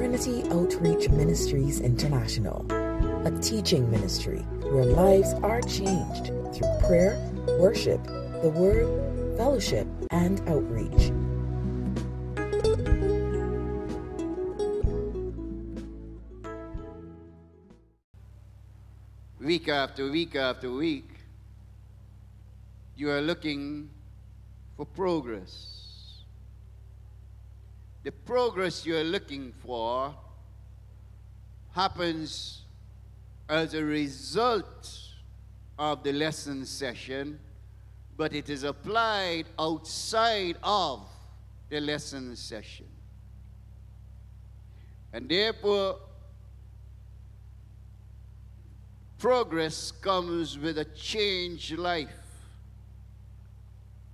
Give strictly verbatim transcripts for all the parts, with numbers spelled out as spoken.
Trinity Outreach Ministries International, a teaching ministry where lives are changed through prayer, worship, the Word, fellowship, and outreach. Week after week after week, you are looking for progress. The progress you are looking for happens as a result of the lesson session, but it is applied outside of the lesson session. And therefore, progress comes with a changed life.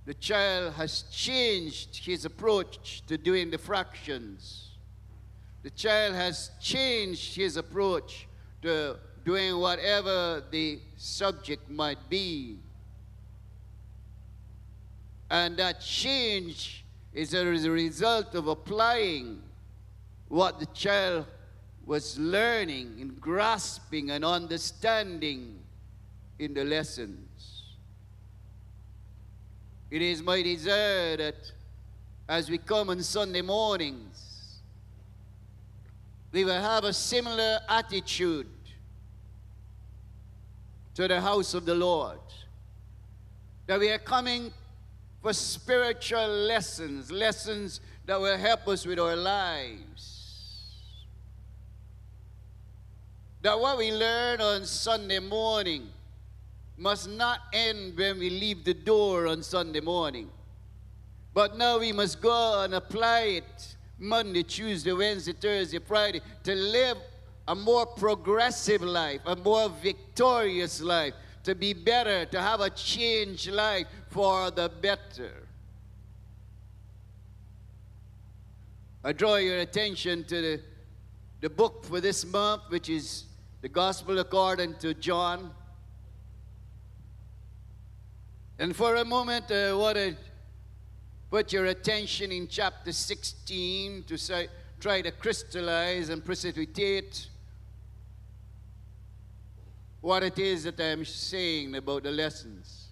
The child has changed his approach to doing the fractions. The child has changed his approach to doing whatever the subject might be. And that change is a result of applying what the child was learning and grasping and understanding in the lessons. It is my desire that as we come on Sunday mornings, we will have a similar attitude to the house of the Lord. That we are coming for spiritual lessons, lessons that will help us with our lives. That what we learn on Sunday morning must not end when we leave the door on Sunday morning. But now we must go and apply it Monday, Tuesday, Wednesday, Thursday, Friday to live a more progressive life, a more victorious life, to be better, to have a changed life for the better. I draw your attention to the The book for this month, which is the Gospel according to John. And for a moment, I want to put your attention in chapter sixteen to say, try to crystallize and precipitate what it is that I'm saying about the lessons.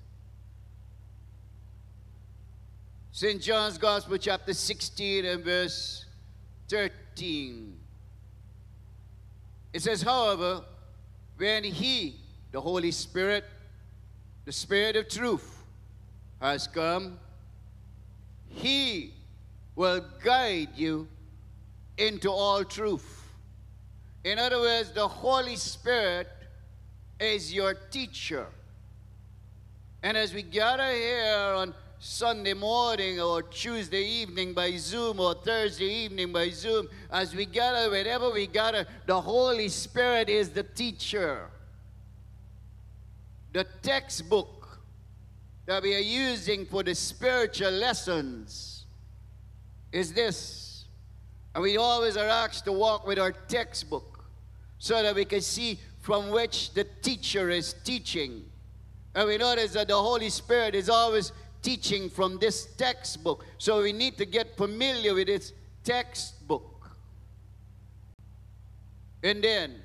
Saint John's Gospel, chapter sixteen and verse thirteen. It says, however, when he, the Holy Spirit, the Spirit of truth, has come, he will guide you into all truth. In other words, the Holy Spirit is your teacher. And as we gather here on Sunday morning or Tuesday evening by Zoom or Thursday evening by Zoom, as we gather, whenever we gather, the Holy Spirit is the teacher. The textbook that we are using for the spiritual lessons is this. And we always are asked to walk with our textbook so that we can see from which the teacher is teaching. And we notice that the Holy Spirit is always teaching from this textbook. So we need to get familiar with this textbook. And then,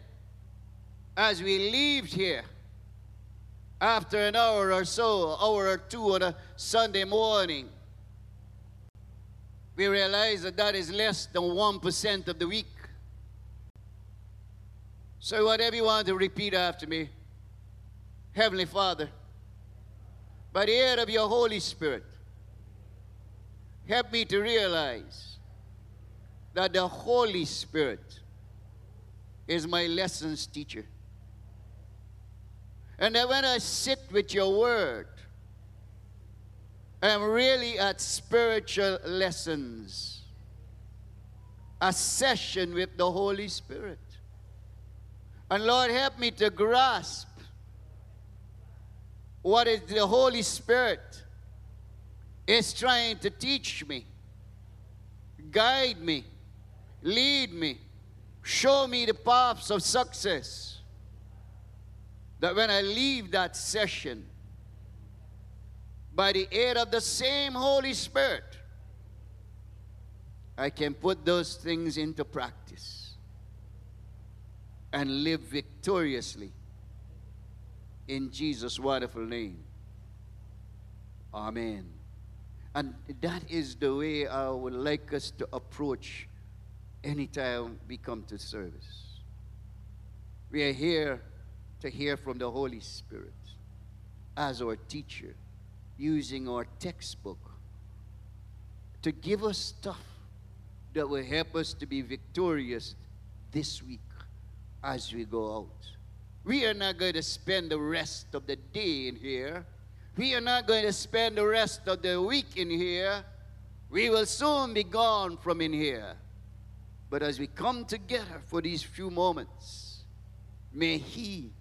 as we leave here, after an hour or so, hour or two on a Sunday morning, we realize that that is less than one percent of the week. So whatever you want to repeat after me, Heavenly Father, by the aid of your Holy Spirit, help me to realize that the Holy Spirit is my lessons teacher. And that when I sit with your word, I am really at spiritual lessons, a session with the Holy Spirit. And Lord, help me to grasp what is the Holy Spirit is trying to teach me, guide me, lead me, show me the paths of success. That when I leave that session, by the aid of the same Holy Spirit, I can put those things into practice and live victoriously in Jesus' wonderful name. Amen. And that is the way I would like us to approach anytime we come to service. We are here to hear from the Holy Spirit as our teacher, using our textbook to give us stuff that will help us to be victorious this week as we go out. We are not going to spend the rest of the day in here. We are not going to spend the rest of the week in here. We will soon be gone from in here. But as we come together for these few moments, may He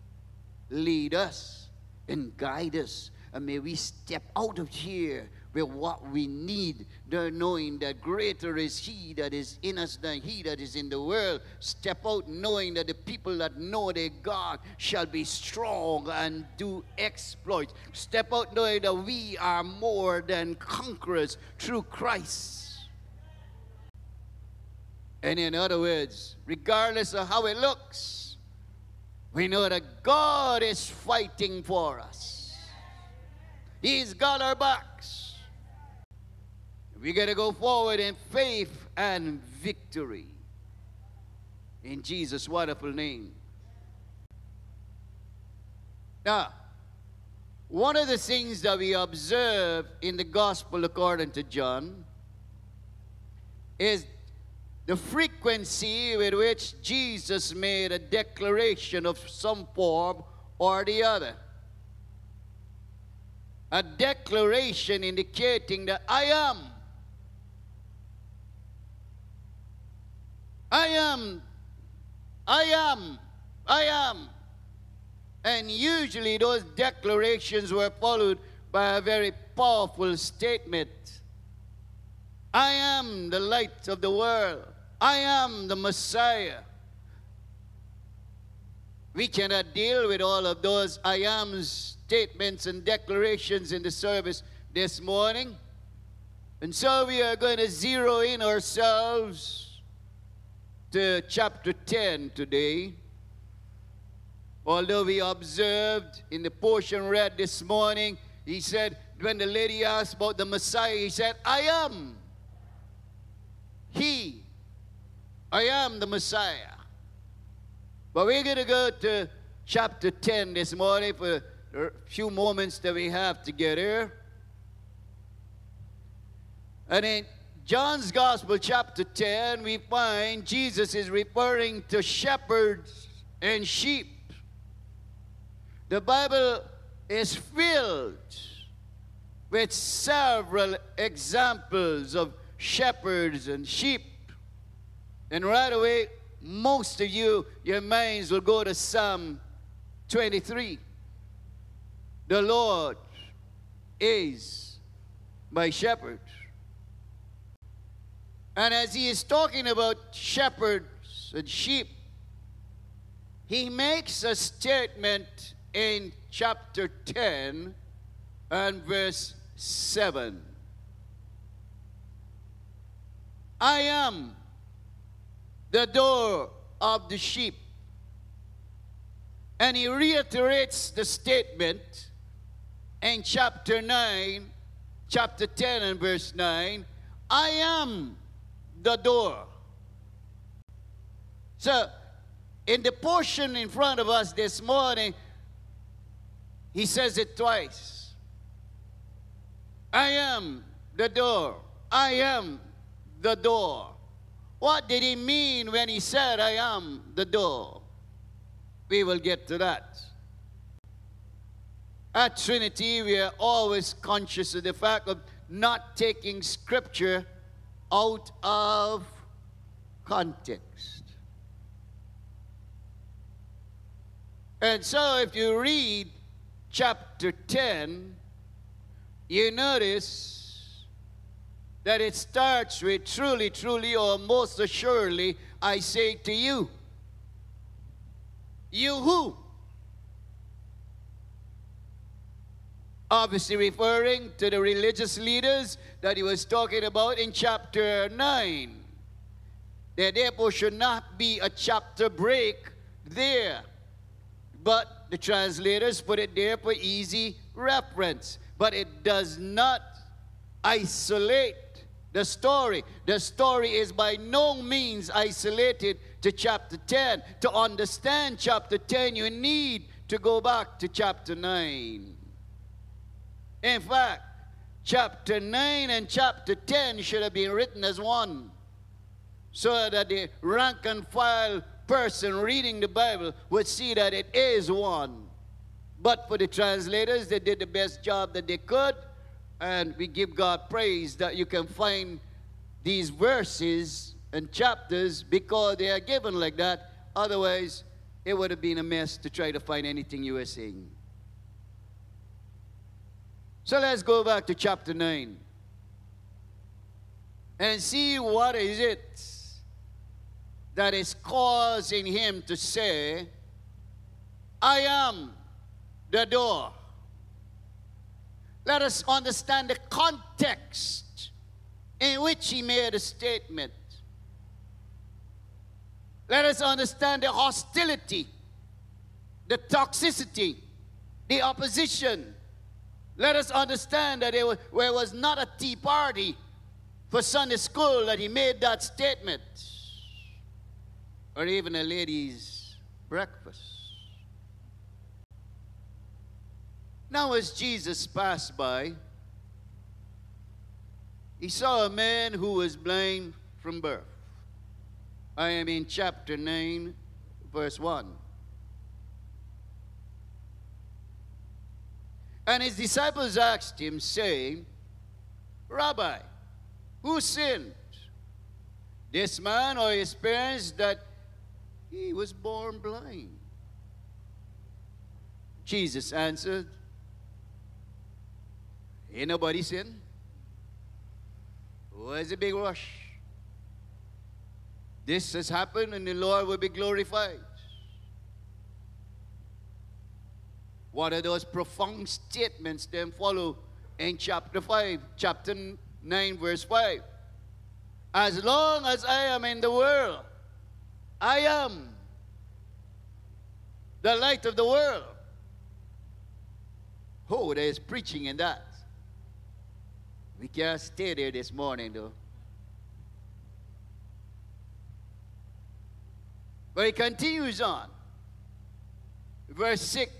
lead us and guide us. And may we step out of here with what we need, knowing that greater is He that is in us than he that is in the world. Step out knowing that the people that know their God shall be strong and do exploits. Step out knowing that we are more than conquerors through Christ. And in other words, regardless of how it looks, we know that God is fighting for us. He's got our backs. We're going to go forward in faith and victory. In Jesus' wonderful name. Now, one of the things that we observe in the Gospel according to John is the frequency with which Jesus made a declaration of some form or the other. A declaration indicating that I am. I am, I am, I am. And usually those declarations were followed by a very powerful statement. I am the light of the world. I am the Messiah. We cannot deal with all of those I am statements and declarations in the service this morning. And so we are going to zero in ourselves to chapter ten today. Although we observed in the portion read this morning, he said, when the lady asked about the Messiah, he said, I am He. I am the Messiah. But we're going to go to chapter ten this morning for a few moments that we have together. And in John's Gospel, chapter ten, we find Jesus is referring to shepherds and sheep. The Bible is filled with several examples of shepherds and sheep. And right away, most of you, your minds will go to Psalm twenty-three. The Lord is my shepherd. And as he is talking about shepherds and sheep, he makes a statement in chapter ten and verse seven. I am the door of the sheep. And he reiterates the statement in chapter nine, chapter ten and verse nine. I am the door. So, in the portion in front of us this morning, he says it twice. I am the door. I am the door. What did he mean when he said, I am the door? We will get to that. At Trinity, we are always conscious of the fact of not taking Scripture out of context. And so if you read chapter ten, you notice that it starts with truly, truly, or most assuredly, I say to you. You who? Obviously referring to the religious leaders that he was talking about in chapter nine. There therefore should not be a chapter break there, but the translators put it there for easy reference. But it does not isolate the story. The story is by no means isolated to chapter ten. To understand chapter ten, you need to go back to chapter nine. In fact, chapter nine and chapter ten should have been written as one, so that the rank and file person reading the Bible would see that it is one. But for the translators, they did the best job that they could, and we give God praise that you can find these verses and chapters because they are given like that. Otherwise, it would have been a mess to try to find anything you were seeing. So let's go back to chapter nine and see what is it that is causing him to say, I am the door. Let us understand the context in which he made a statement. Let us understand the hostility, the toxicity, the opposition. Let us understand that it was, well, it was not a tea party for Sunday school that he made that statement, or even a ladies' breakfast. Now as Jesus passed by, he saw a man who was blind from birth. I am in chapter nine, verse one. And his disciples asked him, saying, Rabbi, who sinned, this man or his parents, that he was born blind? Jesus answered, ain't nobody sin. Where's the big rush? This has happened and the Lord will be glorified. What are those profound statements then follow in chapter five, chapter nine, verse five? As long as I am in the world, I am the light of the world. Oh, there's preaching in that. We can't stay there this morning, though. But he continues on. Verse six.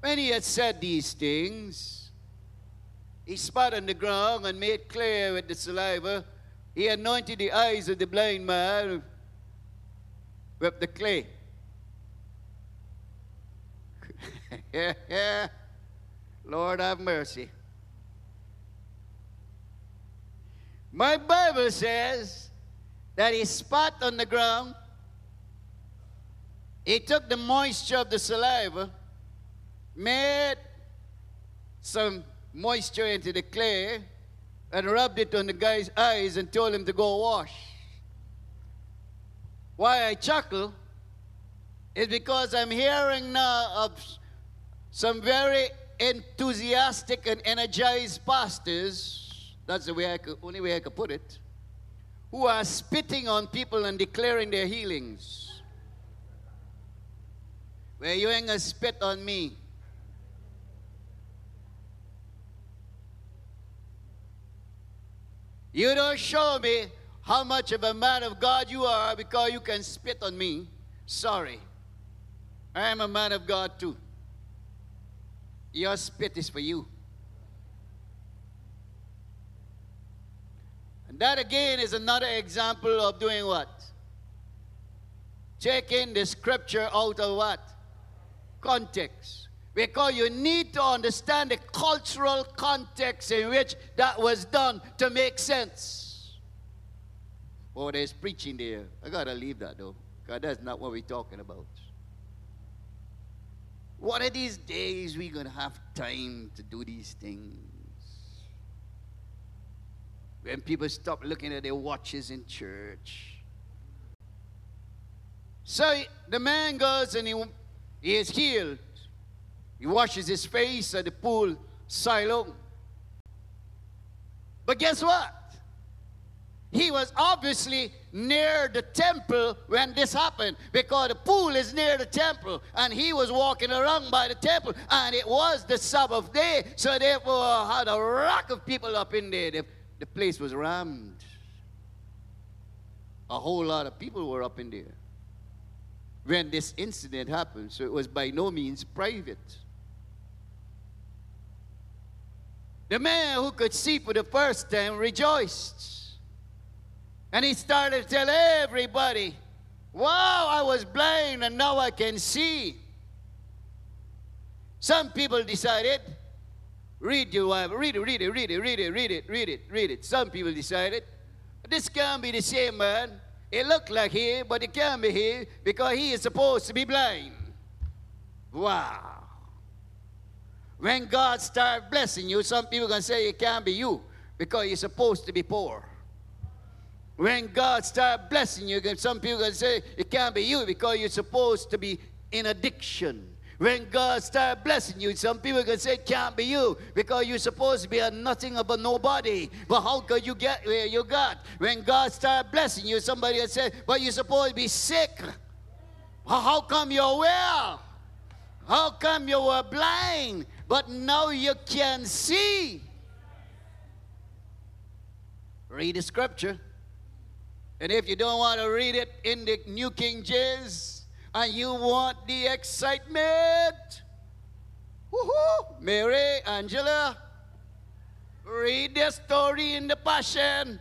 When he had said these things, he spat on the ground and made clear with the saliva. He anointed the eyes of the blind man with the clay. Lord have mercy. My Bible says that he spat on the ground. He took the moisture of the saliva, made some moisture into the clay, and rubbed it on the guy's eyes and told him to go wash. Why I chuckle is because I'm hearing now of some very enthusiastic and energized pastors, that's the way I could, only way I could put it, who are spitting on people and declaring their healings. Well, you ain't gonna spit on me. You don't show me how much of a man of God you are because you can spit on me. Sorry. I am a man of God too. Your spit is for you. That again is another example of doing what? Taking the scripture out of what? Context. Because you need to understand the cultural context in which that was done to make sense. Oh, there's preaching there. I gotta leave that though, because that's not what we're talking about. One of these days we're gonna have time to do these things. When people stop looking at their watches in church. So the man goes and he, he is healed. He washes his face at the pool, Siloam. But guess what? He was obviously near the temple when this happened, because the pool is near the temple, and he was walking around by the temple, and it was the Sabbath day, so therefore had a rack of people up in there. The, the place was rammed. A whole lot of people were up in there when this incident happened, so it was by no means private. The man who could see for the first time rejoiced. And he started to tell everybody, wow, I was blind and now I can see. Some people decided, read your Bible, read it, read it, read it, read it, read it, read it, read it. Some people decided, this can't be the same man. It looked like he, but it can't be he because he is supposed to be blind. Wow. When God starts blessing you, some people are going to say it can't be you because you're supposed to be poor. When God starts blessing you, some people are going to say it can't be you because you're supposed to be in addiction. When God starts blessing you, some people are going to say it can't be you because you're supposed to be a nothing of a nobody. But how could you get where you got? When God starts blessing you, somebody will say, but you're supposed to be sick. How come you're well? How come you were blind? But now you can see. Read the scripture. And if you don't want to read it in the New King James, and you want the excitement, woohoo, Mary, Angela, read the story in the Passion.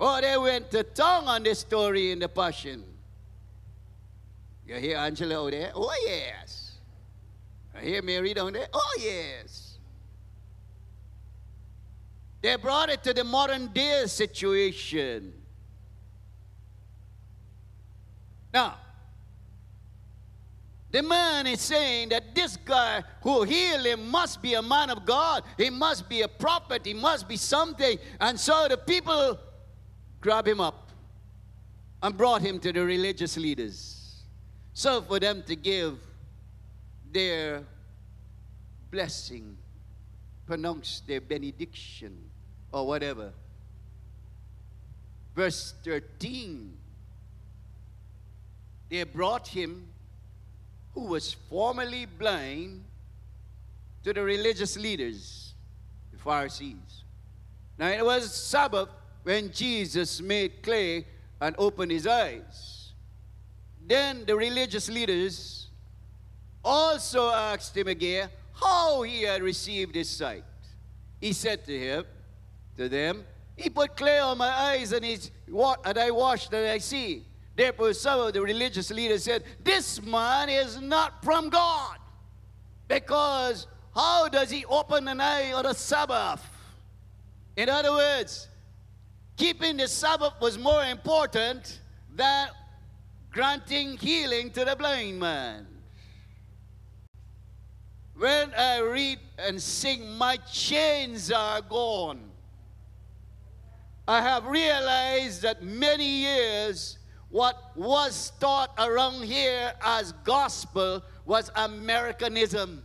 Oh, they went to town on the story in the Passion. You hear Angela over there? Oh, yes. I hear Mary down there. Oh, yes. They brought it to the modern day situation. Now, the man is saying that this guy who healed him must be a man of God. He must be a prophet. He must be something. And so the people grabbed him up and brought him to the religious leaders. So for them to give their blessing, pronounce their benediction or whatever. Verse thirteen, they brought him who was formerly blind to the religious leaders, the Pharisees. Now it was Sabbath when Jesus made clay and opened his eyes. Then the religious leaders also asked him again how he had received his sight. He said to him, to them, he put clay on my eyes and, he's, and I washed and I see. Therefore some of the religious leaders said, this man is not from God, because how does he open an eye on a Sabbath? In other words, keeping the Sabbath was more important than granting healing to the blind man. When I read and sing, my chains are gone. I have realized that many years what was taught around here as gospel was Americanism.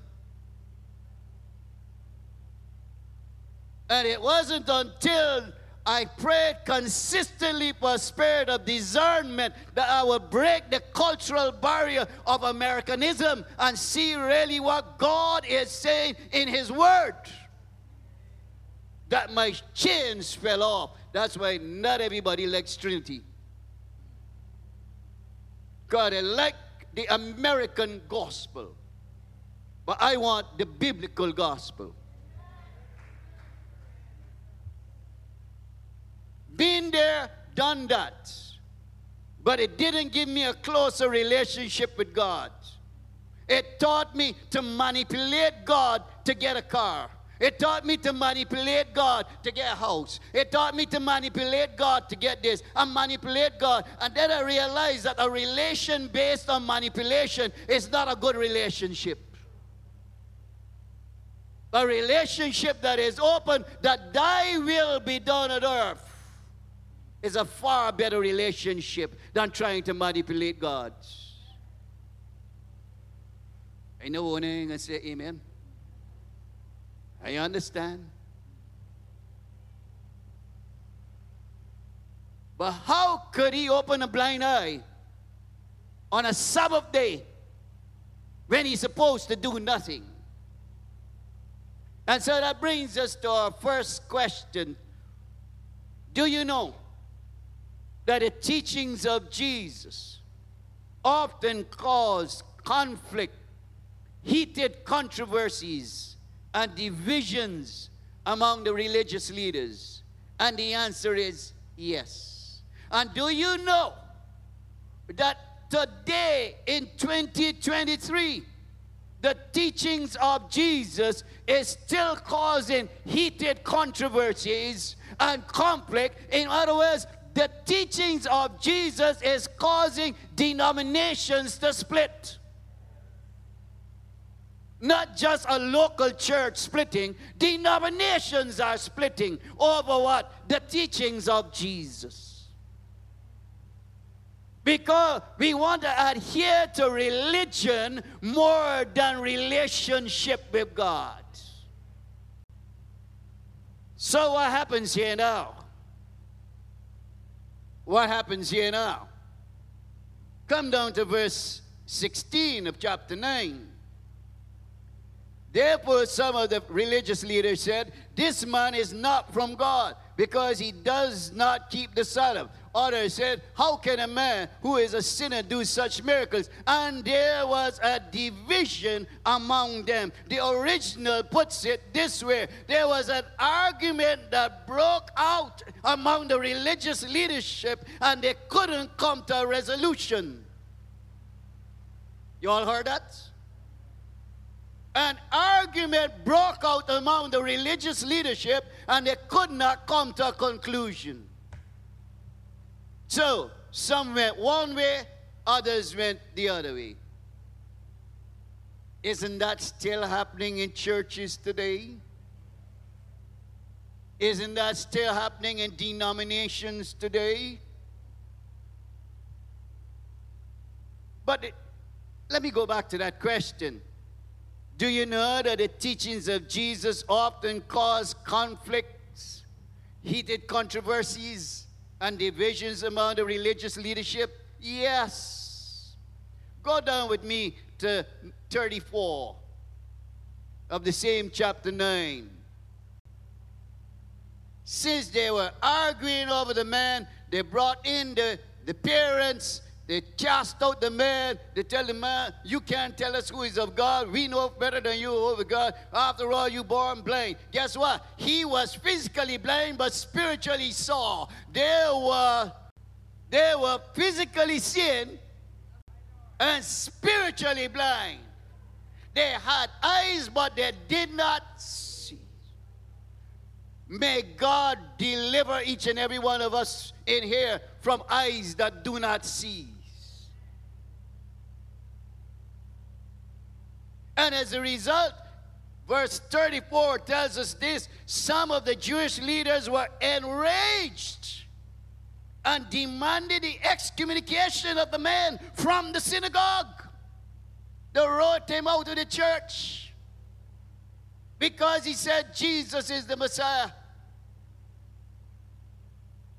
And it wasn't until I prayed consistently for a spirit of discernment that I would break the cultural barrier of Americanism and see really what God is saying in His Word, that my chains fell off. That's why not everybody likes Trinity. God, I like the American gospel, but I want the biblical gospel. Been there, done that. But it didn't give me a closer relationship with God. It taught me to manipulate God to get a car. It taught me to manipulate God to get a house. It taught me to manipulate God to get this. I manipulate God. And then I realized that a relation based on manipulation is not a good relationship. A relationship that is open, that thy will be done on earth, is a far better relationship than trying to manipulate God. I know one thing, I say amen. I understand. But how could he open a blind eye on a Sabbath day when he's supposed to do nothing? And so that brings us to our first question. Do you know that the teachings of Jesus often cause conflict, heated controversies, and divisions among the religious leaders? And the answer is yes. And do you know that today in twenty twenty-three, the teachings of Jesus is still causing heated controversies and conflict? In other words, the teachings of Jesus is causing denominations to split. Not just a local church splitting, denominations are splitting over what? The teachings of Jesus. Because we want to adhere to religion more than relationship with God. So what happens here now? What happens here now? Come down to verse sixteen of chapter nine. Therefore, some of the religious leaders said, "This man is not from God, because he does not keep the Sabbath." Others said, "How can a man who is a sinner do such miracles?" And there was a division among them. The original puts it this way. There was an argument that broke out among the religious leadership, and they couldn't come to a resolution. You all heard that? An argument broke out among the religious leadership, and they could not come to a conclusion. So, some went one way, others went the other way. Isn't that still happening in churches today? Isn't that still happening in denominations today? But it, let me go back to that question. Do you know that the teachings of Jesus often cause conflicts, heated controversies, and divisions among the religious leadership? Yes. Go down with me to thirty-four of the same chapter nine. Since they were arguing over the man, they brought in the, the parents. They cast out the man. They tell the man, "You can't tell us who is of God. We know better than you over God. After all, you born blind." Guess what? He was physically blind, but spiritually saw. They were, they were physically seeing and spiritually blind. They had eyes, but they did not see. May God deliver each and every one of us in here from eyes that do not see. And as a result, verse thirty-four tells us this. Some of the Jewish leaders were enraged and demanded the excommunication of the man from the synagogue. They wrote him out of the church because he said Jesus is the Messiah.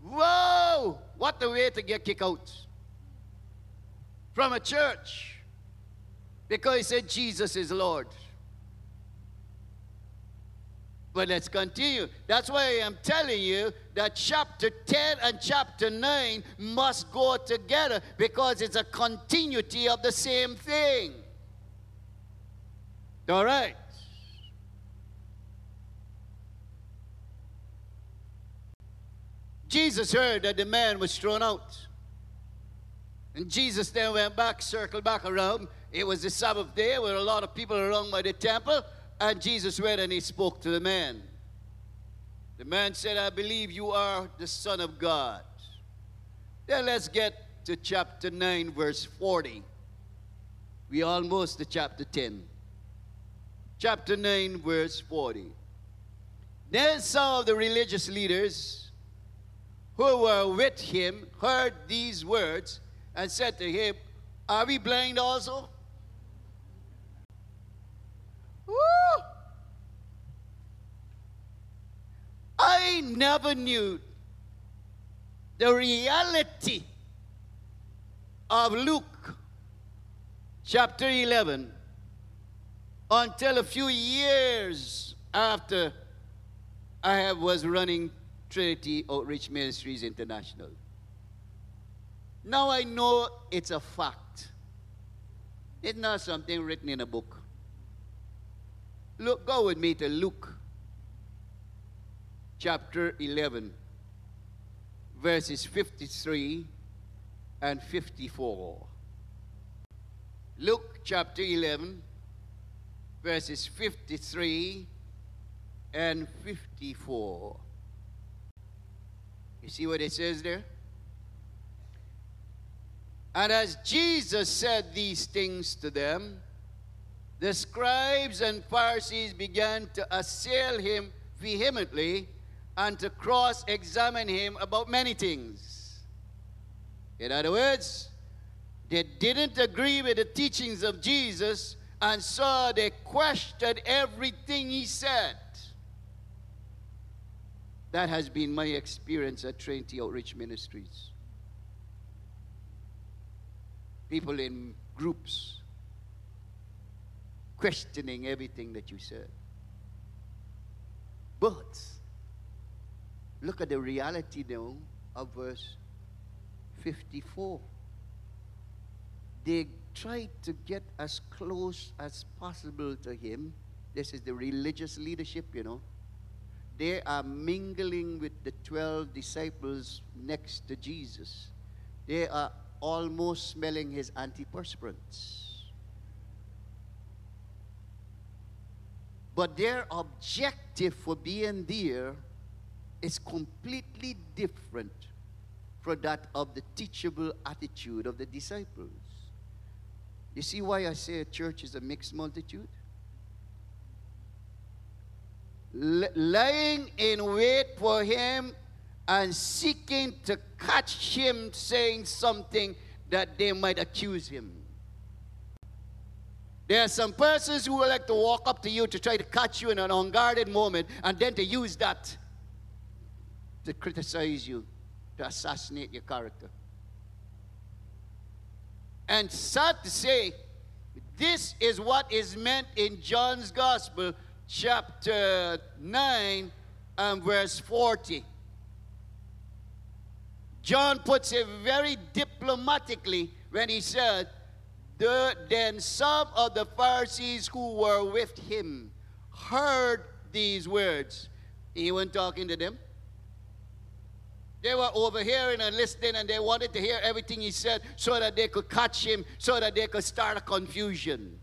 Whoa! What a way to get kicked out from a church. Because he said Jesus is Lord. But let's continue. That's why I'm telling you that chapter ten and chapter nine must go together, because it's a continuity of the same thing. All right. Jesus heard that the man was thrown out. And Jesus then went back, circled back around. It was the Sabbath day where a lot of people were around by the temple. And Jesus went and he spoke to the man. The man said, "I believe you are the Son of God." Then let's get to chapter nine, verse forty. We're almost to chapter ten. Chapter nine, verse forty. Then some of the religious leaders who were with him heard these words and said to him, "Are we blind also?" Woo! I never knew the reality of Luke chapter eleven until a few years after I have, was running Trinity Outreach Ministries International. Now I know it's a fact. It's not something written in a book. Look, go with me to Luke chapter eleven, verses fifty-three and fifty-four. Luke chapter eleven, verses fifty-three and fifty-four. You see what it says there? And as Jesus said these things to them, the scribes and Pharisees began to assail him vehemently and to cross-examine him about many things. In other words, they didn't agree with the teachings of Jesus, and so they questioned everything he said. That has been my experience at Trinity Outreach Ministries. People in groups questioning everything that you said. But look at the reality now of verse fifty-four. They tried to get as close as possible to him. This is the religious leadership, you know. They are mingling with the twelve disciples next to Jesus. They are almost smelling his antiperspirants. But their objective for being there is completely different from that of the teachable attitude of the disciples. You see why I say a church is a mixed multitude? L- lying in wait for him and seeking to catch him saying something that they might accuse him. There are some persons who would like to walk up to you to try to catch you in an unguarded moment and then to use that to criticize you, to assassinate your character. And sad to say, this is what is meant in John's Gospel, chapter nine and verse forty. John puts it very diplomatically when he said, then some of the Pharisees who were with him heard these words. He wasn't talking to them. They were overhearing and listening, and they wanted to hear everything he said so that they could catch him, so that they could start a confusion.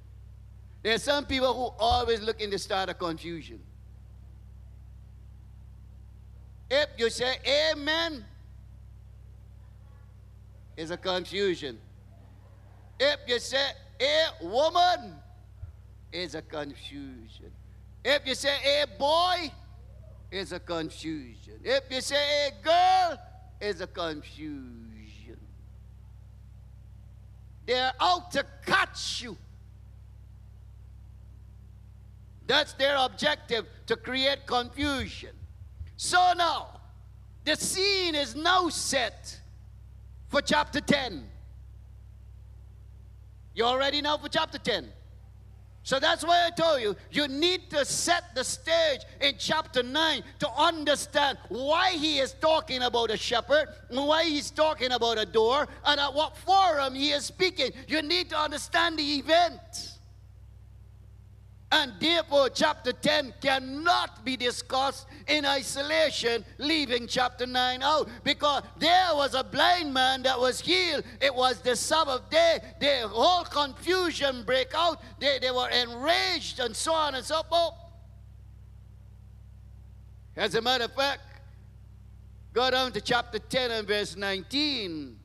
There are some people who always looking to start a confusion. If you say amen, it's a confusion. If you say, "Hey, woman," it's a confusion. If you say, "Hey, boy," it's a confusion. If you say, "Hey, girl," it's a confusion. They're out to catch you. That's their objective, to create confusion. So now, the scene is now set for chapter ten. You already know for chapter ten. So that's why I told you, you need to set the stage in chapter nine to understand why he is talking about a shepherd, why he's talking about a door, and at what forum he is speaking. You need to understand the event. And therefore, chapter ten cannot be discussed in isolation, leaving chapter nine out. Because there was a blind man that was healed. It was the Sabbath day. The whole confusion broke out. They, they were enraged and so on and so forth. As a matter of fact, go down to chapter ten and verse nineteen.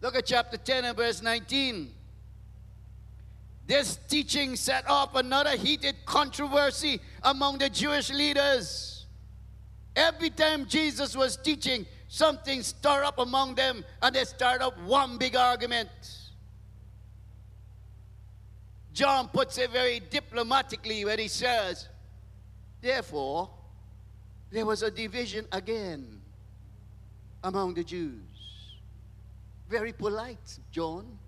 Look at chapter ten and verse nineteen. This teaching set off another heated controversy among the Jewish leaders. Every time Jesus was teaching, something stirred up among them, and they started up one big argument. John puts it very diplomatically when he says, therefore, there was a division again. among the Jews. Very polite, John.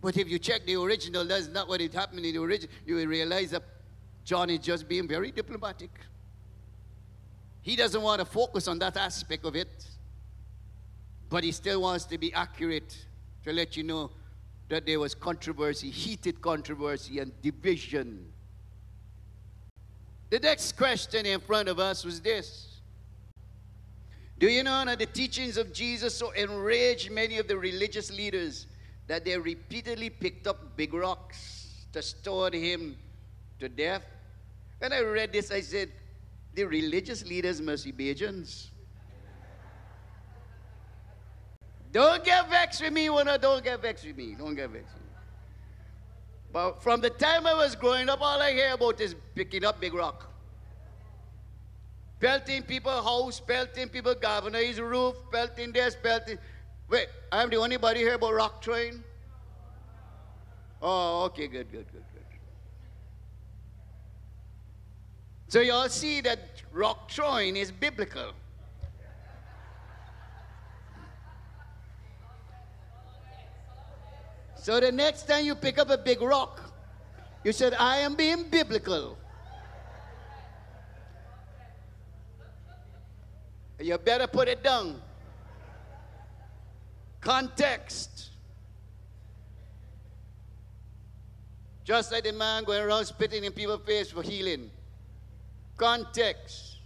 But if you check the original, that's not what it happened in the original. You will realize that John is just being very diplomatic. He doesn't want to focus on that aspect of it, but he still wants to be accurate to let you know that there was controversy, heated controversy and division. The next question in front of us was this. Do you know that the teachings of Jesus so enraged many of the religious leaders that they repeatedly picked up big rocks to stone him to death? When I read this, I said, the religious leaders must be Bajans. Don't get vexed with me, Wanda. Don't get vexed with me. Don't get vexed with me. But from the time I was growing up, all I hear about is picking up big rock. Pelting people's house, pelting people's governor's roof, pelting this, pelting... Wait, I'm the only body here about rock train? Oh, okay, good, good, good, good. So you all see that rock throwing is biblical. So the next time you pick up a big rock, you said, I am being biblical. You better put it down. Context. Just like the man going around spitting in people's face for healing. Context.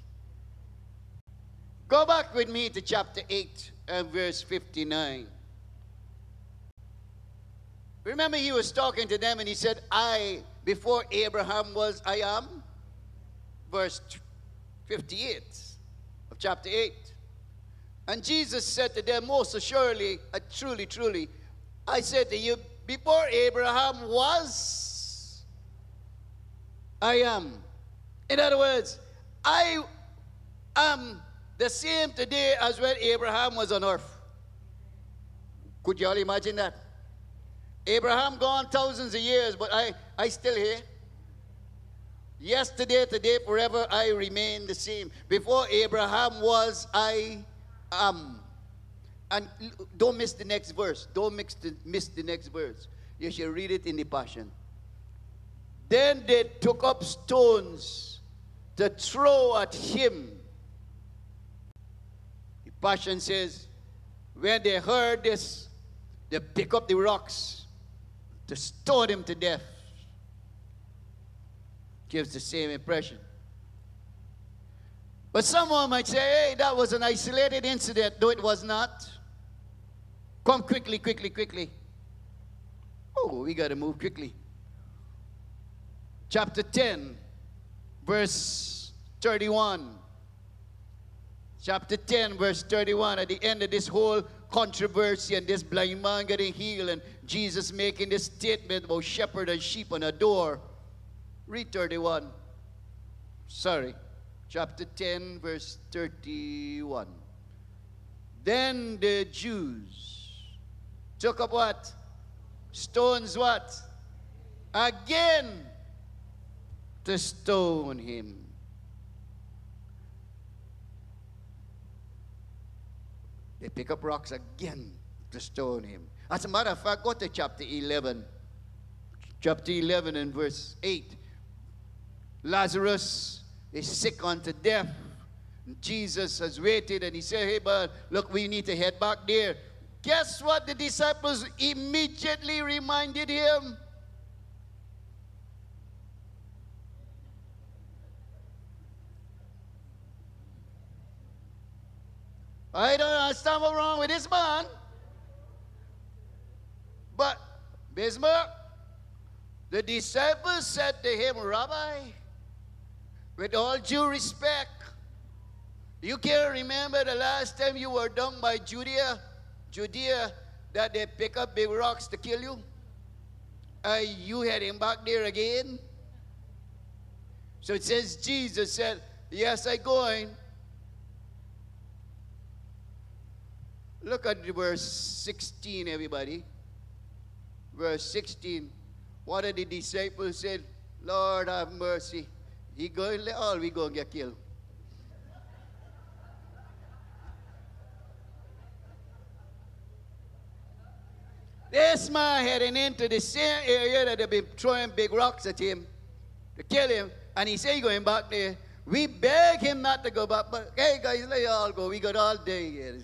Go back with me to chapter eight and verse fifty-nine. Remember, he was talking to them and he said, I, before Abraham was, I am. Verse fifty-eight of chapter eight. And Jesus said to them, most assuredly, uh, truly, truly, I said to you, before Abraham was, I am. In other words, I am the same today as when Abraham was on earth. Could you all imagine that? Abraham gone thousands of years, but I, I still here. Yesterday, today, forever, I remain the same. Before Abraham was, I Um, and don't miss the next verse. Don't mix the, miss the next verse. You should read it in the Passion. Then they took up stones to throw at him. The Passion says, when they heard this, they pick up the rocks to stone him to death. Gives the same impression. But someone might say, hey, that was an isolated incident. No, it was not. Come quickly, quickly, quickly. Oh, we got to move quickly. Chapter ten, verse thirty-one. Chapter ten, verse thirty-one. At the end of this whole controversy and this blind man getting healed and Jesus making this statement about shepherd and sheep on a door. Read thirty-one. Sorry. Chapter ten, verse thirty-one. Then the Jews took up what? Stones what? Again to stone him. They pick up rocks again to stone him. As a matter of fact, go to chapter eleven. Chapter eleven and verse eight. Lazarus is sick unto death. Jesus has waited and he said, hey, but look, we need to head back there. Guess what the disciples immediately reminded him? I don't understand what's wrong with this man. But, Bismarck, the disciples said to him, Rabbi, with all due respect, you can't remember the last time you were done by Judea, Judea, that they pick up big rocks to kill you? Uh, you had him back there again? So it says Jesus said, yes, I'm going. Look at verse sixteen, everybody. Verse sixteen. One of the disciples said, Lord, have mercy. He going, all we going to get killed. This man heading into the same area that they've been throwing big rocks at him to kill him, and he say going back there. We beg him not to go back, but hey guys, let you all go. We got all day here.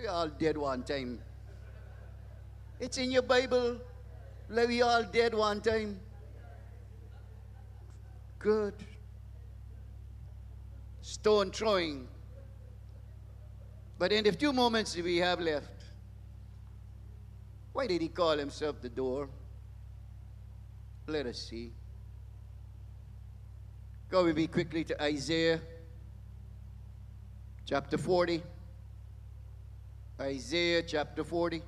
We all dead one time. It's in your Bible. Let we all dead one time. Good. Stone throwing. But in the few moments we have left, why did he call himself the door? Let us see. Go with me quickly to Isaiah chapter forty. Isaiah chapter forty.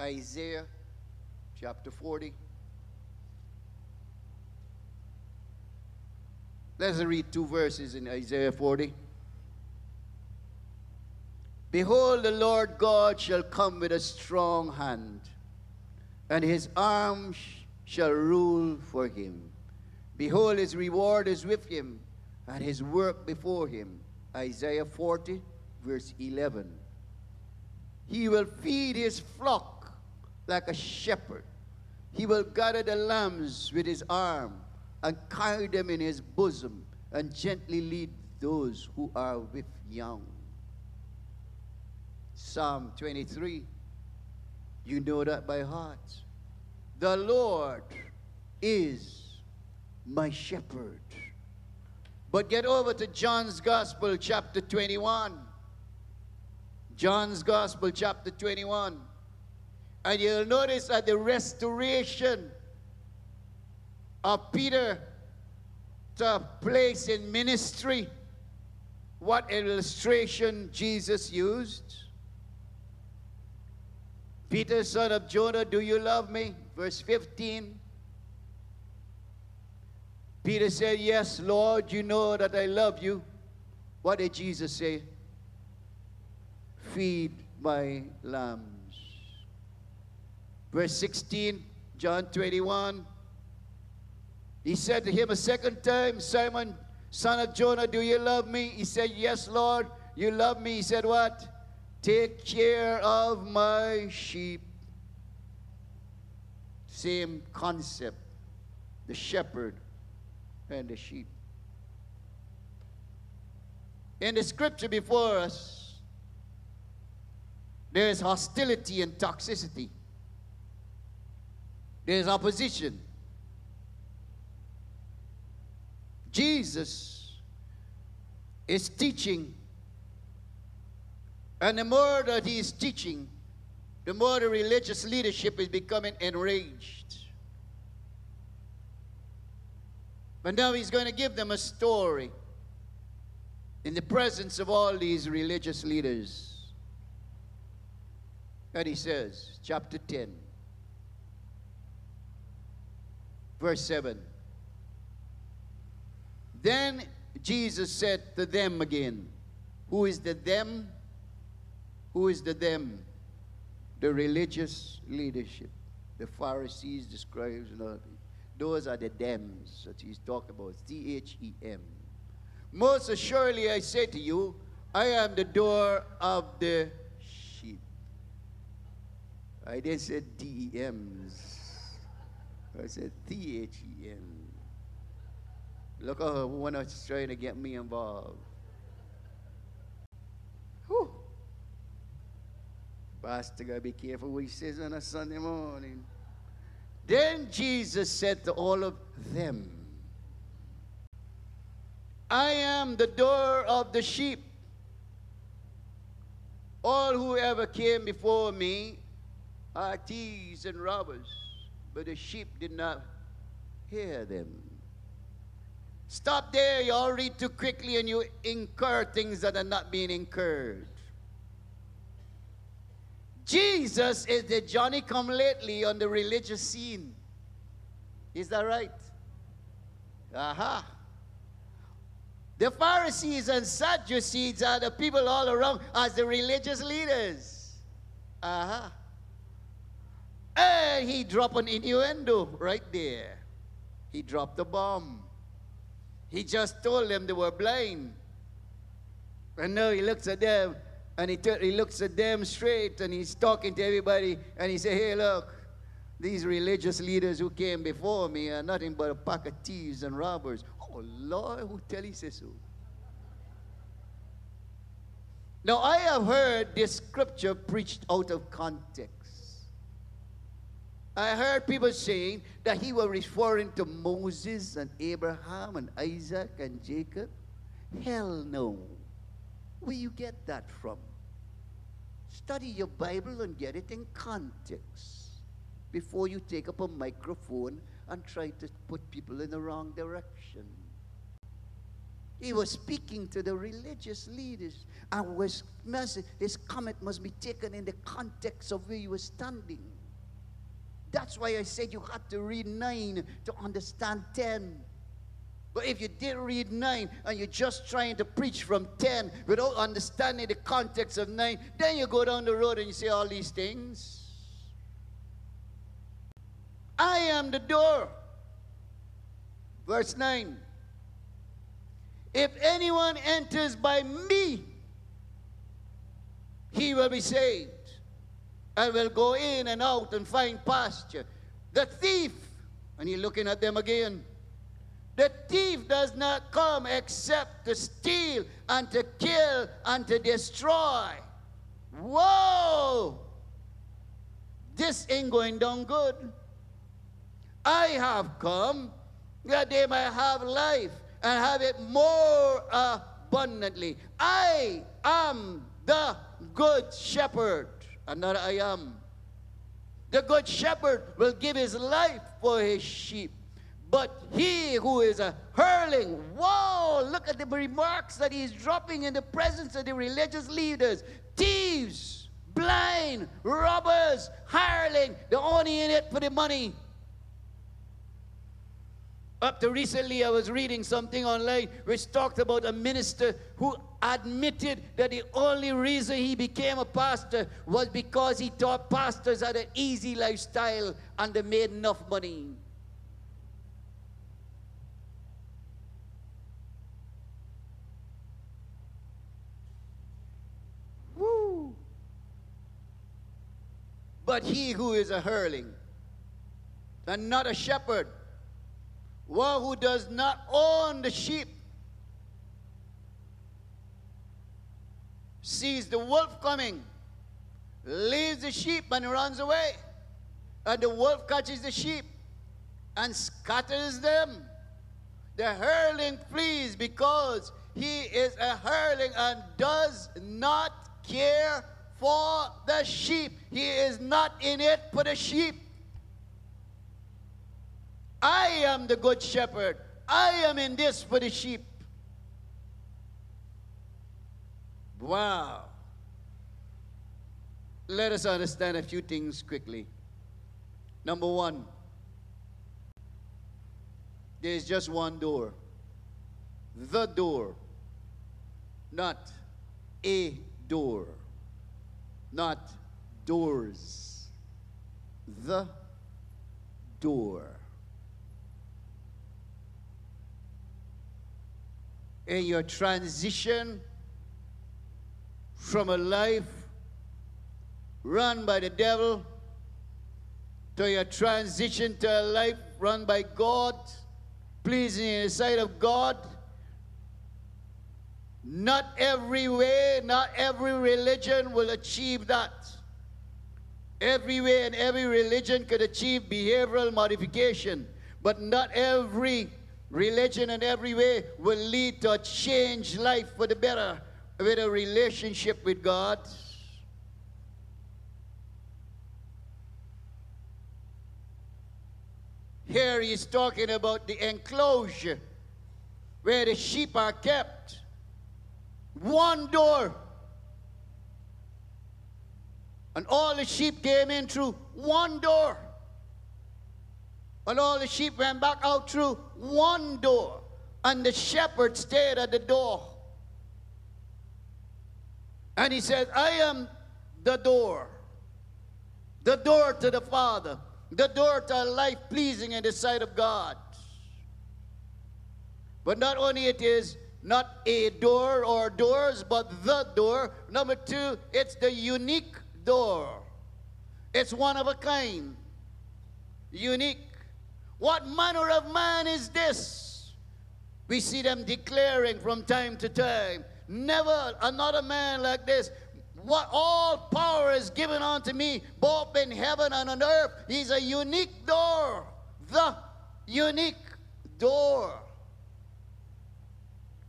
Isaiah chapter forty. Let's read two verses in Isaiah forty. Behold, the Lord God shall come with a strong hand, and his arm shall rule for him. Behold, his reward is with him, and his work before him. Isaiah forty, verse eleven. He will feed his flock like a shepherd. He will gather the lambs with his arm, and carry them in his bosom, and gently lead those who are with young. Psalm twenty-three, you know that by heart. The Lord is my shepherd. But get over to John's Gospel chapter twenty-one. John's Gospel chapter twenty-one. And you'll notice at the restoration of Peter to a place in ministry, what illustration Jesus used. Peter, son of Jonah, do you love me? Verse fifteen. Peter said, yes, Lord, you know that I love you. What did Jesus say? Feed my lambs. Verse sixteen, John twenty-one. He said to him a second time, Simon, son of Jonah, do you love me? He said, yes, Lord, you love me. He said what? Take care of my sheep. Same concept. The shepherd and the sheep. In the scripture before us, there is hostility and toxicity. There is opposition. Jesus is teaching, and the more that he is teaching, the more the religious leadership is becoming enraged. But now he's going to give them a story in the presence of all these religious leaders. And he says, chapter ten, verse seven. Then Jesus said to them again, who is the them? Who is the them? The religious leadership, the Pharisees, the scribes, and all. Those are the thems that he's talking about. T H E M. Most assuredly I say to you, I am the door of the sheep. I didn't say D E Ms. I said T H E M. Look at her, one that's trying to get me involved. Whew. Pastor, gotta be careful what he says on a Sunday morning. Then Jesus said to all of them, I am the door of the sheep. All whoever came before me are thieves and robbers, but the sheep did not hear them. Stop there, you all read too quickly and you incur things that are not being incurred. Jesus is the Johnny-come-lately on the religious scene. Is that right? Aha. The Pharisees and Sadducees are the people all around as the religious leaders. Aha. And he dropped an innuendo right there. He dropped a bomb. He just told them they were blind. And now he looks at them And he, t- he looks at them straight, and he's talking to everybody, and he said, hey, look, these religious leaders who came before me are nothing but a pack of thieves and robbers. Oh, Lord, who tell you so? Now, I have heard this scripture preached out of context. I heard people saying that he was referring to Moses and Abraham and Isaac and Jacob. Hell no. Where you get that from? Study your Bible and get it in context before you take up a microphone and try to put people in the wrong direction. He was speaking to the religious leaders, and was, his comment must be taken in the context of where you were standing. That's why I said you had to read nine to understand ten. But if you didn't read nine and you're just trying to preach from ten without understanding the context of nine, then you go down the road and you say all these things. I am the door. Verse nine. If anyone enters by me, he will be saved and will go in and out and find pasture. The thief, and he's looking at them again, the thief does not come except to steal and to kill and to destroy. Whoa! This ain't going down good. I have come that they might have life and have it more abundantly. I am the good shepherd. Another I am. The good shepherd will give his life for his sheep. But he who is a hurling, whoa, look at the remarks that he's dropping in the presence of the religious leaders. Thieves, blind, robbers, hireling, they're only in it for the money. Up to recently, I was reading something online which talked about a minister who admitted that the only reason he became a pastor was because he thought pastors had an easy lifestyle and they made enough money. Woo! But he who is a hireling and not a shepherd, one who does not own the sheep, sees the wolf coming, leaves the sheep and runs away. And the wolf catches the sheep and scatters them. The hireling flees because he is a hireling and does not care for the sheep. He is not in it for the sheep. I am the good shepherd. I am in this for the sheep. Wow. Let us understand a few things quickly. Number one, there's just one door. The door. Not a door. Not doors. The door. In your transition from a life run by the devil to your transition to a life run by God, pleasing in the sight of God, not every way, not every religion will achieve that. Every way and every religion could achieve behavioral modification, but not every religion and every way will lead to a changed life for the better, with a relationship with God. Here he's talking about the enclosure where the sheep are kept. One door. And all the sheep came in through one door. And all the sheep went back out through one door. And the shepherd stayed at the door. And he says, I am the door. The door to the Father. The door to a life pleasing in the sight of God. But not only it is Not a door or doors, but the door. Number two, it's the unique door. It's one of a kind. Unique. What manner of man is this? We see them declaring from time to time, never another man like this. What all power is given unto me, both in heaven and on earth. He's a unique door. The unique door.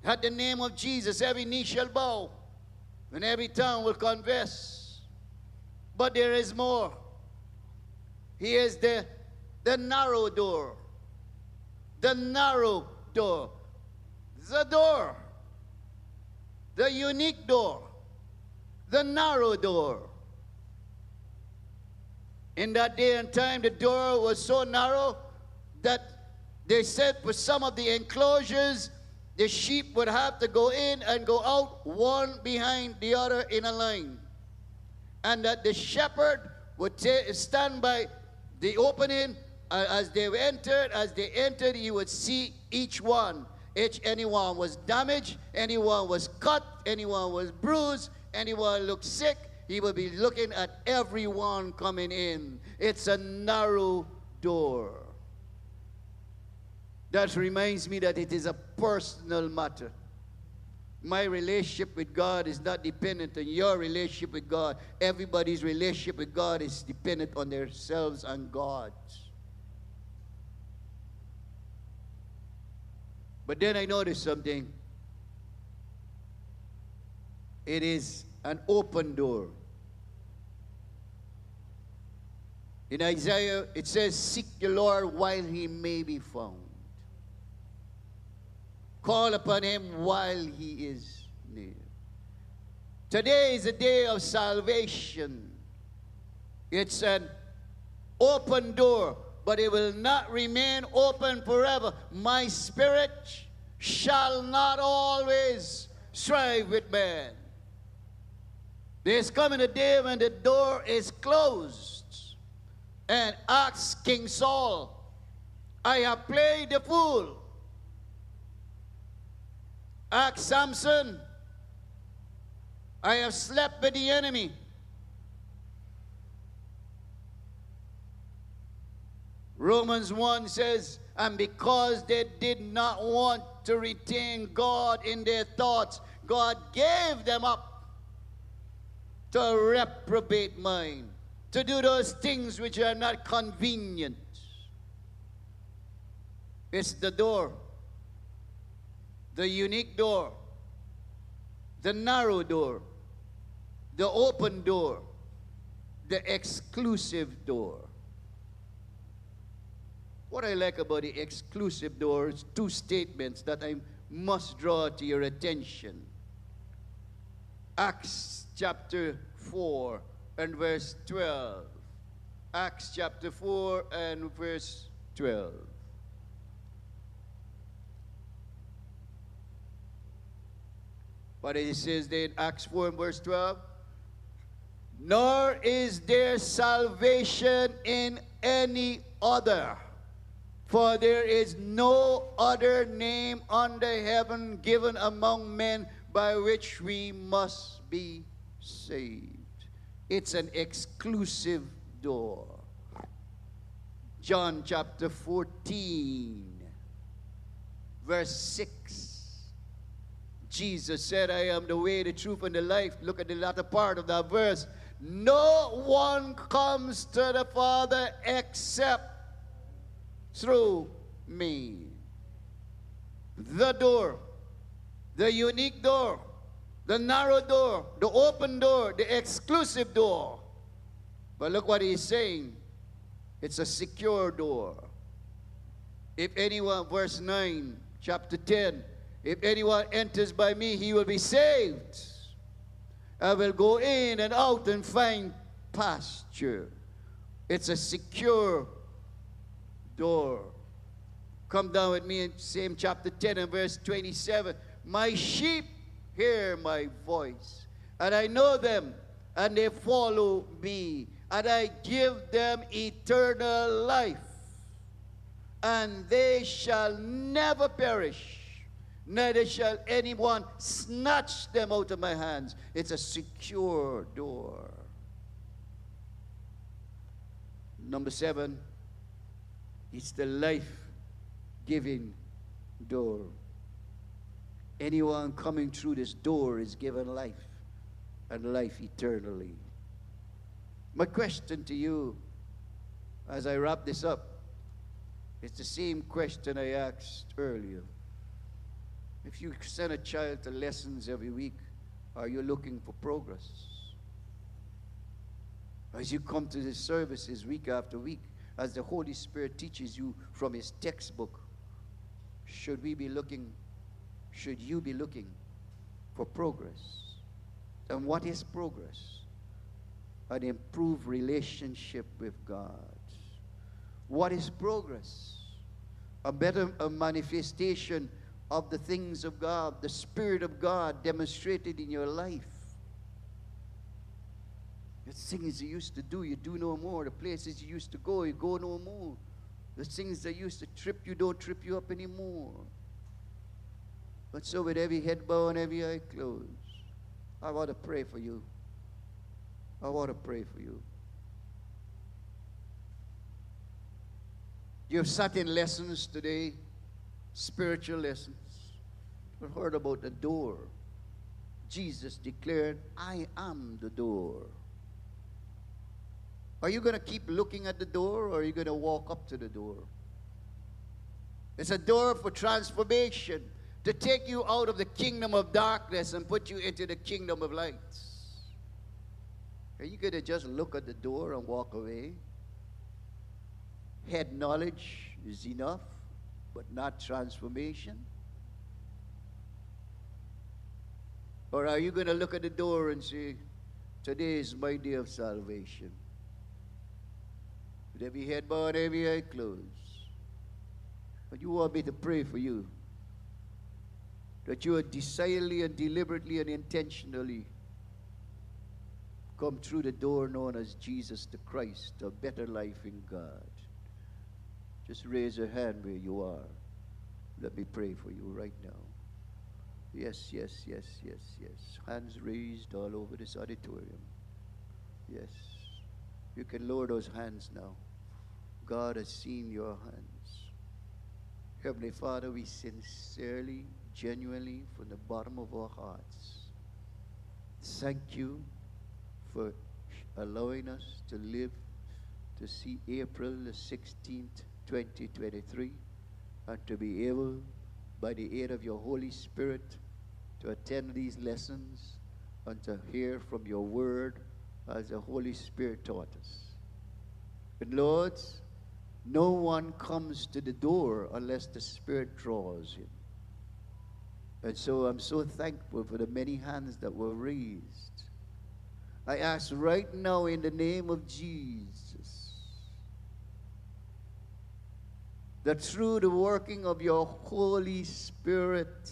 At the name of Jesus, every knee shall bow, and every tongue will confess. But there is more. He is the, the narrow door. The narrow door. The door. The unique door. The narrow door. In that day and time, the door was so narrow that they said for some of the enclosures, the sheep would have to go in and go out, one behind the other in a line. And that the shepherd would stand by the opening. Uh, as they entered, as they entered, he would see each one. Each, anyone was damaged, anyone was cut, anyone was bruised, anyone looked sick. He would be looking at everyone coming in. It's a narrow door. That reminds me that it is a personal matter. My relationship with God is not dependent on your relationship with God. Everybody's relationship with God is dependent on themselves and God. But then I noticed something. It is an open door. In Isaiah, it says, "Seek the Lord while he may be found. Call upon him while he is near." Today is a day of salvation. It's an open door, but it will not remain open forever. My spirit shall not always strive with man. There's coming a day when the door is closed. And asks King Saul, "I have played the fool." Ask Samson, "I have slept with the enemy." Romans one says, "And because they did not want to retain God in their thoughts, God gave them up to a reprobate mind, to do those things which are not convenient." It's the door. The unique door, the narrow door, the open door, the exclusive door. What I like about the exclusive door is two statements that I must draw to your attention. Acts chapter four and verse twelve. Acts chapter four and verse twelve. But it says there in Acts four and verse twelve, "Nor is there salvation in any other, for there is no other name under heaven given among men by which we must be saved." It's an exclusive door. John chapter fourteen, verse six. Jesus said, "I am the way, the truth, and the life." Look at the latter part of that verse. "No one comes to the Father except through me." The door, the unique door, the narrow door, the open door, the exclusive door. But look what he's saying. It's a secure door. If anyone, verse nine, chapter ten, "If anyone enters by me, he will be saved. I will go in and out and find pasture." It's a secure door. Come down with me in same chapter ten and verse twenty-seven. "My sheep hear my voice, and I know them, and they follow me, and I give them eternal life, and they shall never perish. neither shall anyone snatch them out of my hands. It's a secure door. Number seven, it's the life-giving door. Anyone coming through this door is given life, and life eternally. My question to you as I wrap this up, it's the same question I asked earlier. If you send a child to lessons every week, are you looking for progress? As you come to the services week after week, as the Holy Spirit teaches you from his textbook, should we be looking, should you be looking for progress? And what is progress? An improved relationship with God. What is progress? A better a manifestation of the things of God, the Spirit of God demonstrated in your life. The things you used to do, you do no more. The places you used to go, you go no more. The things that used to trip you, don't trip you up anymore. But so with every head bowed and every eye closed, I want to pray for you. I want to pray for you. You've sat in lessons today, spiritual lessons. You've heard about the door. Jesus declared, I am the door. Are you going to keep looking at the door, or are you going to walk up to the door? It's a door for transformation, to take you out of the kingdom of darkness and put you into the kingdom of light. Are you going to just look at the door and walk away? Head knowledge is enough, but not transformation? Or are you going to look at the door and say, today is my day of salvation? With every head bowed, every eye closed. But you want me to pray for you, that you are decidedly and deliberately and intentionally come through the door known as Jesus the Christ, a better life in God. Just raise your hand where you are. Let me pray for you right now. Yes, yes, yes, yes, yes. Hands raised all over this auditorium. Yes. You can lower those hands now. God has seen your hands. Heavenly Father, we sincerely, genuinely, from the bottom of our hearts, thank you for allowing us to live to see April the sixteenth, twenty twenty-three, and to be able, by the aid of your Holy Spirit, to attend these lessons and to hear from your word as the Holy Spirit taught us. But Lord, no one comes to the door unless the Spirit draws him. And so I'm so thankful for the many hands that were raised. I ask right now in the name of Jesus that through the working of your Holy Spirit,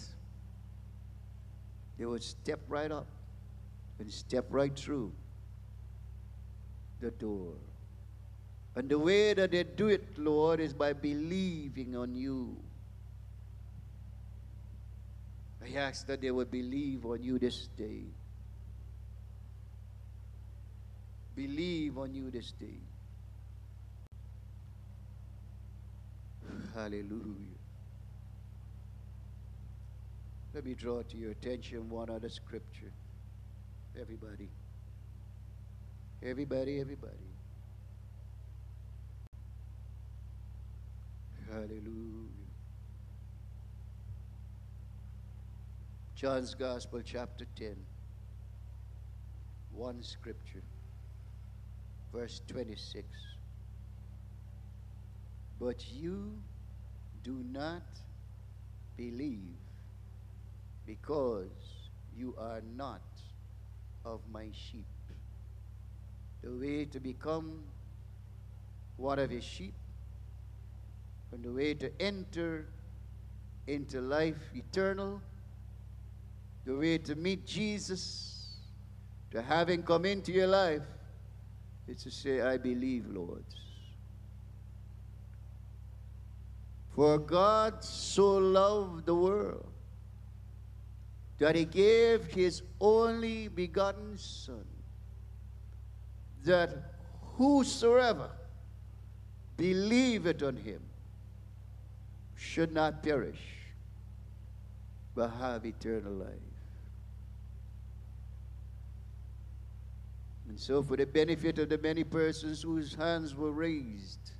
they would step right up and step right through the door. And the way that they do it, Lord, is by believing on you. I ask that they would believe on you this day. Believe on you this day. Hallelujah. Let me draw to your attention one other scripture. Everybody. Everybody, everybody. Hallelujah. John's Gospel, chapter ten. One scripture. Verse twenty-six, but you do not believe because you are not of my sheep. The way to become one of his sheep and the way to enter into life eternal, the way to meet Jesus, to have him come into your life, it's to say, I believe, Lord. For God so loved the world that he gave his only begotten Son, that whosoever believeth on him should not perish, but have eternal life. And so for the benefit of the many persons whose hands were raised,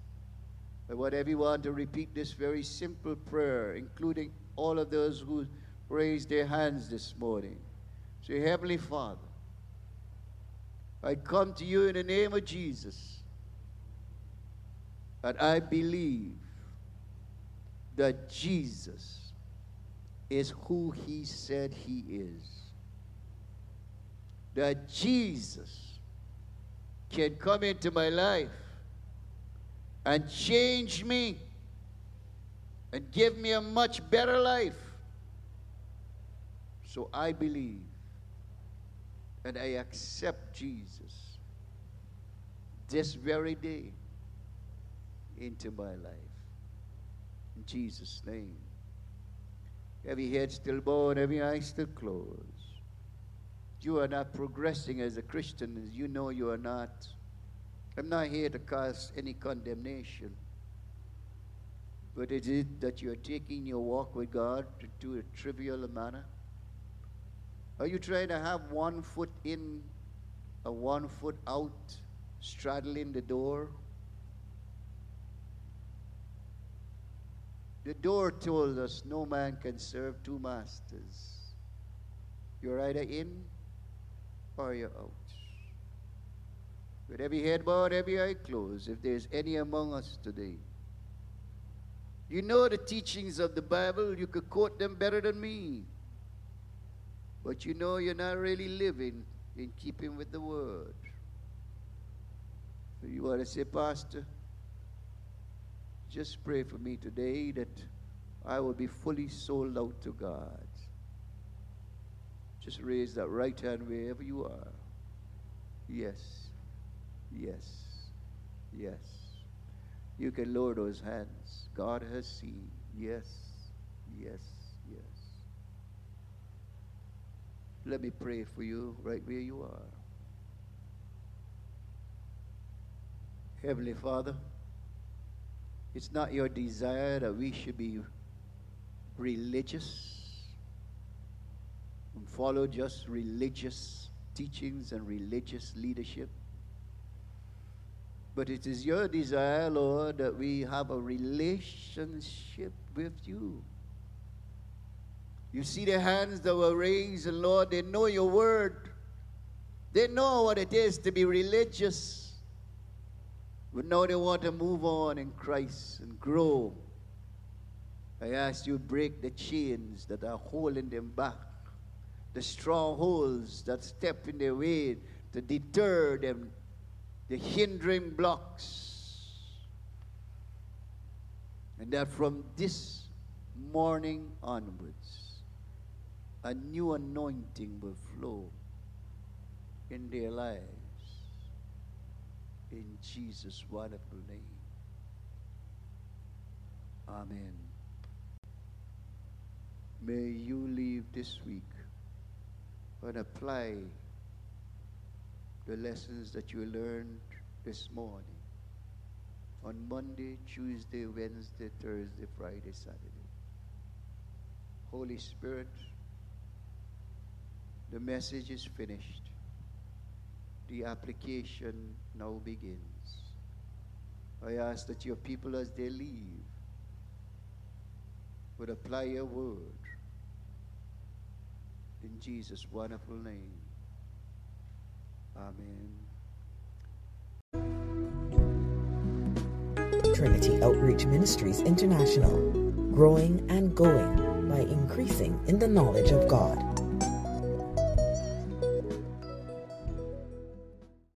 I want everyone to repeat this very simple prayer, including all of those who raised their hands this morning. Say, Heavenly Father, I come to you in the name of Jesus, and I believe that Jesus is who he said he is. That Jesus can come into my life and change me and give me a much better life. So I believe and I accept Jesus this very day into my life. In Jesus' name. Every head still bowed, every eye still closed. You are not progressing as a Christian, as you know you are not. I'm not here to cast any condemnation. But is it that you are taking your walk with God to do a trivial manner? Are you trying to have one foot in or one foot out, straddling the door? The door told us no man can serve two masters. You're either in or you're out. With every head bowed, every eye closed, if there's any among us today, you know the teachings of the Bible, you could quote them better than me, but you know you're not really living in keeping with the Word. So you want to say, Pastor, just pray for me today that I will be fully sold out to God. Just raise that right hand wherever you are. Yes, yes, yes. You can lower those hands. God has seen. Yes, yes, yes. Let me pray for you right where you are. Heavenly Father, it's not your desire that we should be religious and follow just religious teachings and religious leadership. But it is your desire, Lord, that we have a relationship with you. You see the hands that were raised, and Lord, they know your word. They know what it is to be religious. But now they want to move on in Christ and grow. I ask you, break the chains that are holding them back, the strongholds that step in their way to deter them, the hindering blocks. And that from this morning onwards, a new anointing will flow in their lives. In Jesus' wonderful name. Amen. May you leave this week and apply the lessons that you learned this morning on Monday, Tuesday, Wednesday, Thursday, Friday, Saturday. Holy Spirit, the message is finished. The application now begins. I ask that your people, as they leave, would apply your word. In Jesus' wonderful name. Amen. Trinity Outreach Ministries International, growing and going by increasing in the knowledge of God.